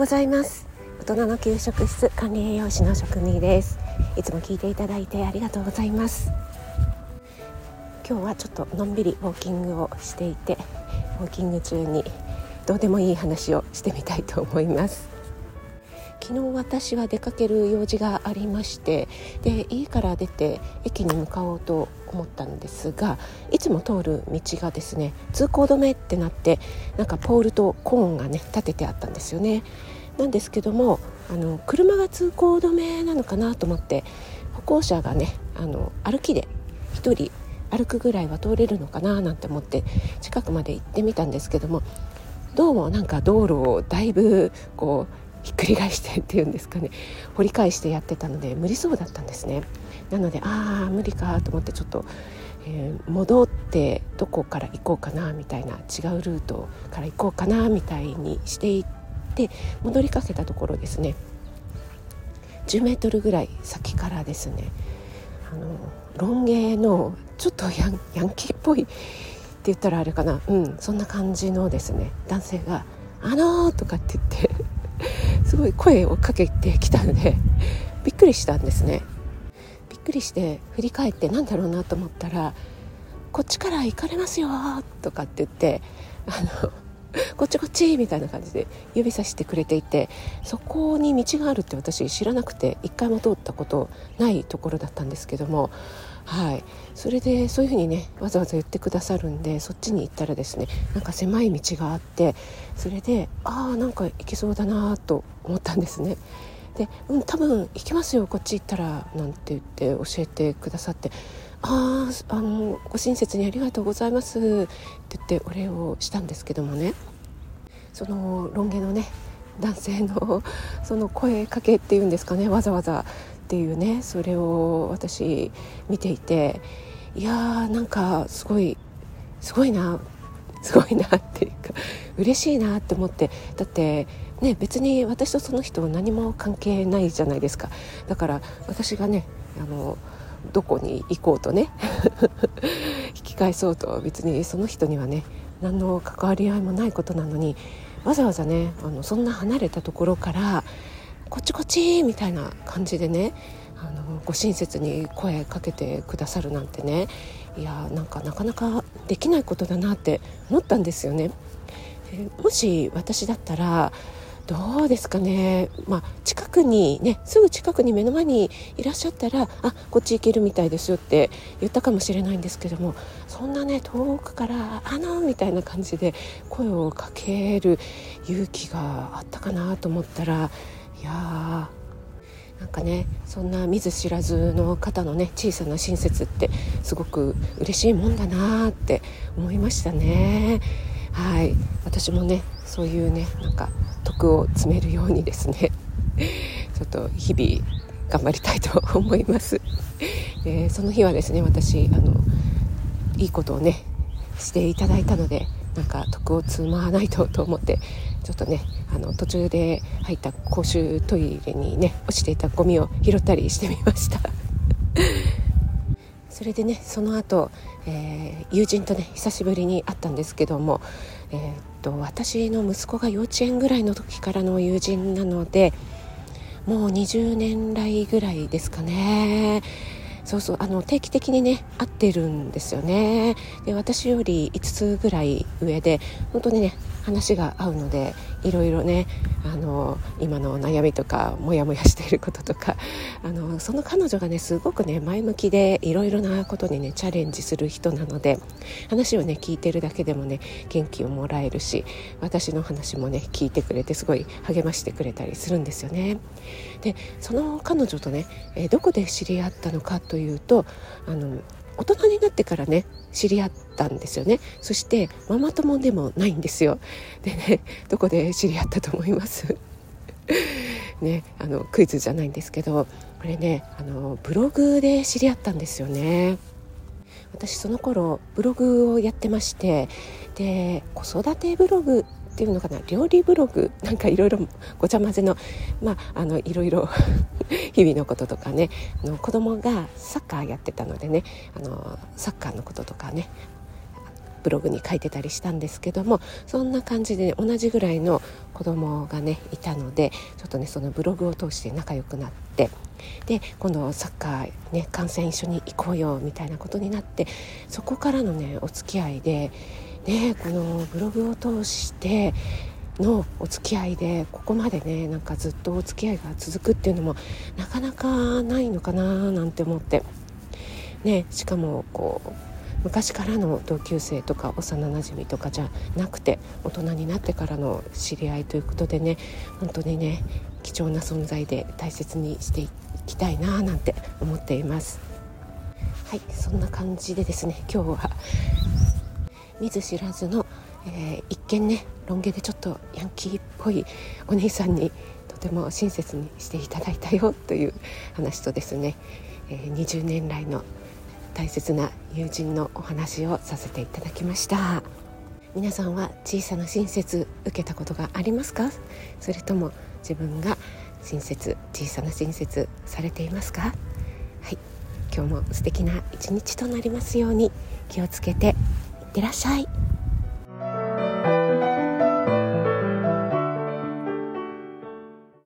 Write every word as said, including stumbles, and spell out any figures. ございます。大人の給食室管理栄養士の食味です。いつも聞いていただいてありがとうございます。今日はちょっとのんびりウォーキングをしていて、ウォーキング中にどうでもいい話をしてみたいと思います。昨日私は出かける用事がありまして、で家から出て駅に向かおうと思ったんですが、いつも通る道がですね、通行止めってなって、なんかポールとコーンがね立ててあったんですよね。なんですけども、あの車が通行止めなのかなと思って、歩行者がね、あの歩きで一人歩くぐらいは通れるのかななんて思って近くまで行ってみたんですけども、どうもなんか道路をだいぶこうひっくり返してっていうんですかね、掘り返してやってたので無理そうだったんですね。なのでああ無理かと思って、ちょっと、えー、戻ってどこから行こうかなみたいな、違うルートから行こうかなみたいにしていって戻りかけたところですね、じゅうメートルぐらい先からですね、あのロン毛のちょっとヤン、ヤンキーっぽいって言ったらあれかな、うん、そんな感じのですね男性があのーとかって言ってすごい声をかけてきたのでびっくりしたんですね。びっくりして振り返って、なんだろうなと思ったら、こっちから行かれますよとかって言って、あのこっちこっちみたいな感じで指さしてくれていて、そこに道があるって私知らなくて、一回も通ったことないところだったんですけども、はい、それでそういうふうにねわざわざ言ってくださるんで、そっちに行ったらですね、なんか狭い道があって、それでああなんか行けそうだなと思ったんですね。で、うん、多分行きますよこっち行ったらなんて言って教えてくださって、あああのご親切にありがとうございますって言ってお礼をしたんですけどもね、そのロン毛のね男性のその声かけっていうんですかね、わざわざっていうね、それを私見ていて、いやーなんかすごいすごいなすごいなっていうか嬉しいなって思って、だってね別に私とその人何も関係ないじゃないですか。だから私がねあのどこに行こうとね引き返そうと別にその人にはね何の関わり合いもないことなのに、わざわざねあのそんな離れたところからこっちこっちみたいな感じでね、あのご親切に声かけてくださるなんてね、いやなんかなかなかできないことだなって思ったんですよね。えー、もし私だったらどうですかね、まあ、近くにねすぐ近くに目の前にいらっしゃったら、あこっち行けるみたいですよって言ったかもしれないんですけども、そんなね遠くからあのみたいな感じで声をかける勇気があったかなと思ったら、いやなんかねそんな見ず知らずの方のね小さな親切ってすごく嬉しいもんだなって思いましたね。はい、私もねそういうねなんか徳を積めるようにですねちょっと日々頑張りたいと思います。えー、その日はですね私あのいいことをねしていただいたので、なんか徳を積まないとと思って、ちょっとねあの途中で入った公衆トイレにね落ちていたゴミを拾ったりしてみましたそれでねその後、えー、友人とね久しぶりに会ったんですけども、えー、っと私の息子が幼稚園ぐらいの時からの友人なので、もうにじゅうねん来ぐらいですかね。そうそうあの定期的にね会ってるんですよね。で私よりいつつぐらい上で、本当にね話が合うので、いろいろねあの今の悩みとかモヤモヤしていることとか、あのその彼女がねすごくね前向きで、いろいろなことにねチャレンジする人なので、話をね聞いてるだけでもね元気をもらえるし、私の話もね聞いてくれてすごい励ましてくれたりするんですよね。でその彼女とねえどこで知り合ったのかというと、あの大人になってからね知り合ったんですよね。そしてママ友でもないんですよ。でねどこで知り合ったと思いますね、あのクイズじゃないんですけど、これねあのブログで知り合ったんですよね。私その頃ブログをやってまして、で子育てブログっていうのかな、料理ブログなんかいろいろごちゃ混ぜの、まああのいろいろ日々のこととかね、あの子供がサッカーやってたのでね、あのサッカーのこととかねブログに書いてたりしたんですけども、そんな感じで、ね、同じぐらいの子供がねいたので、ちょっとねそのブログを通して仲良くなって、で今度サッカーね観戦一緒に行こうよみたいなことになって、そこからのねお付き合いでね、このブログを通してのお付き合いでここまでねなんかずっとお付き合いが続くっていうのもなかなかないのかななんて思ってね、しかもこう昔からの同級生とか幼なじみとかじゃなくて、大人になってからの知り合いということでね、本当にね貴重な存在で大切にしていきたいななんて思っています。はい、そんな感じでですね、今日は見ず知らずの、えー、一見ねロン毛でちょっとヤンキーっぽいお兄さんにとても親切にしていただいたよという話とですね、えー、にじゅうねん来の大切な友人のお話をさせていただきました。皆さんは小さな親切受けたことがありますか？それとも自分が親切、小さな親切されていますか？はい、今日も素敵な一日となりますように。気をつけていってらっしゃい。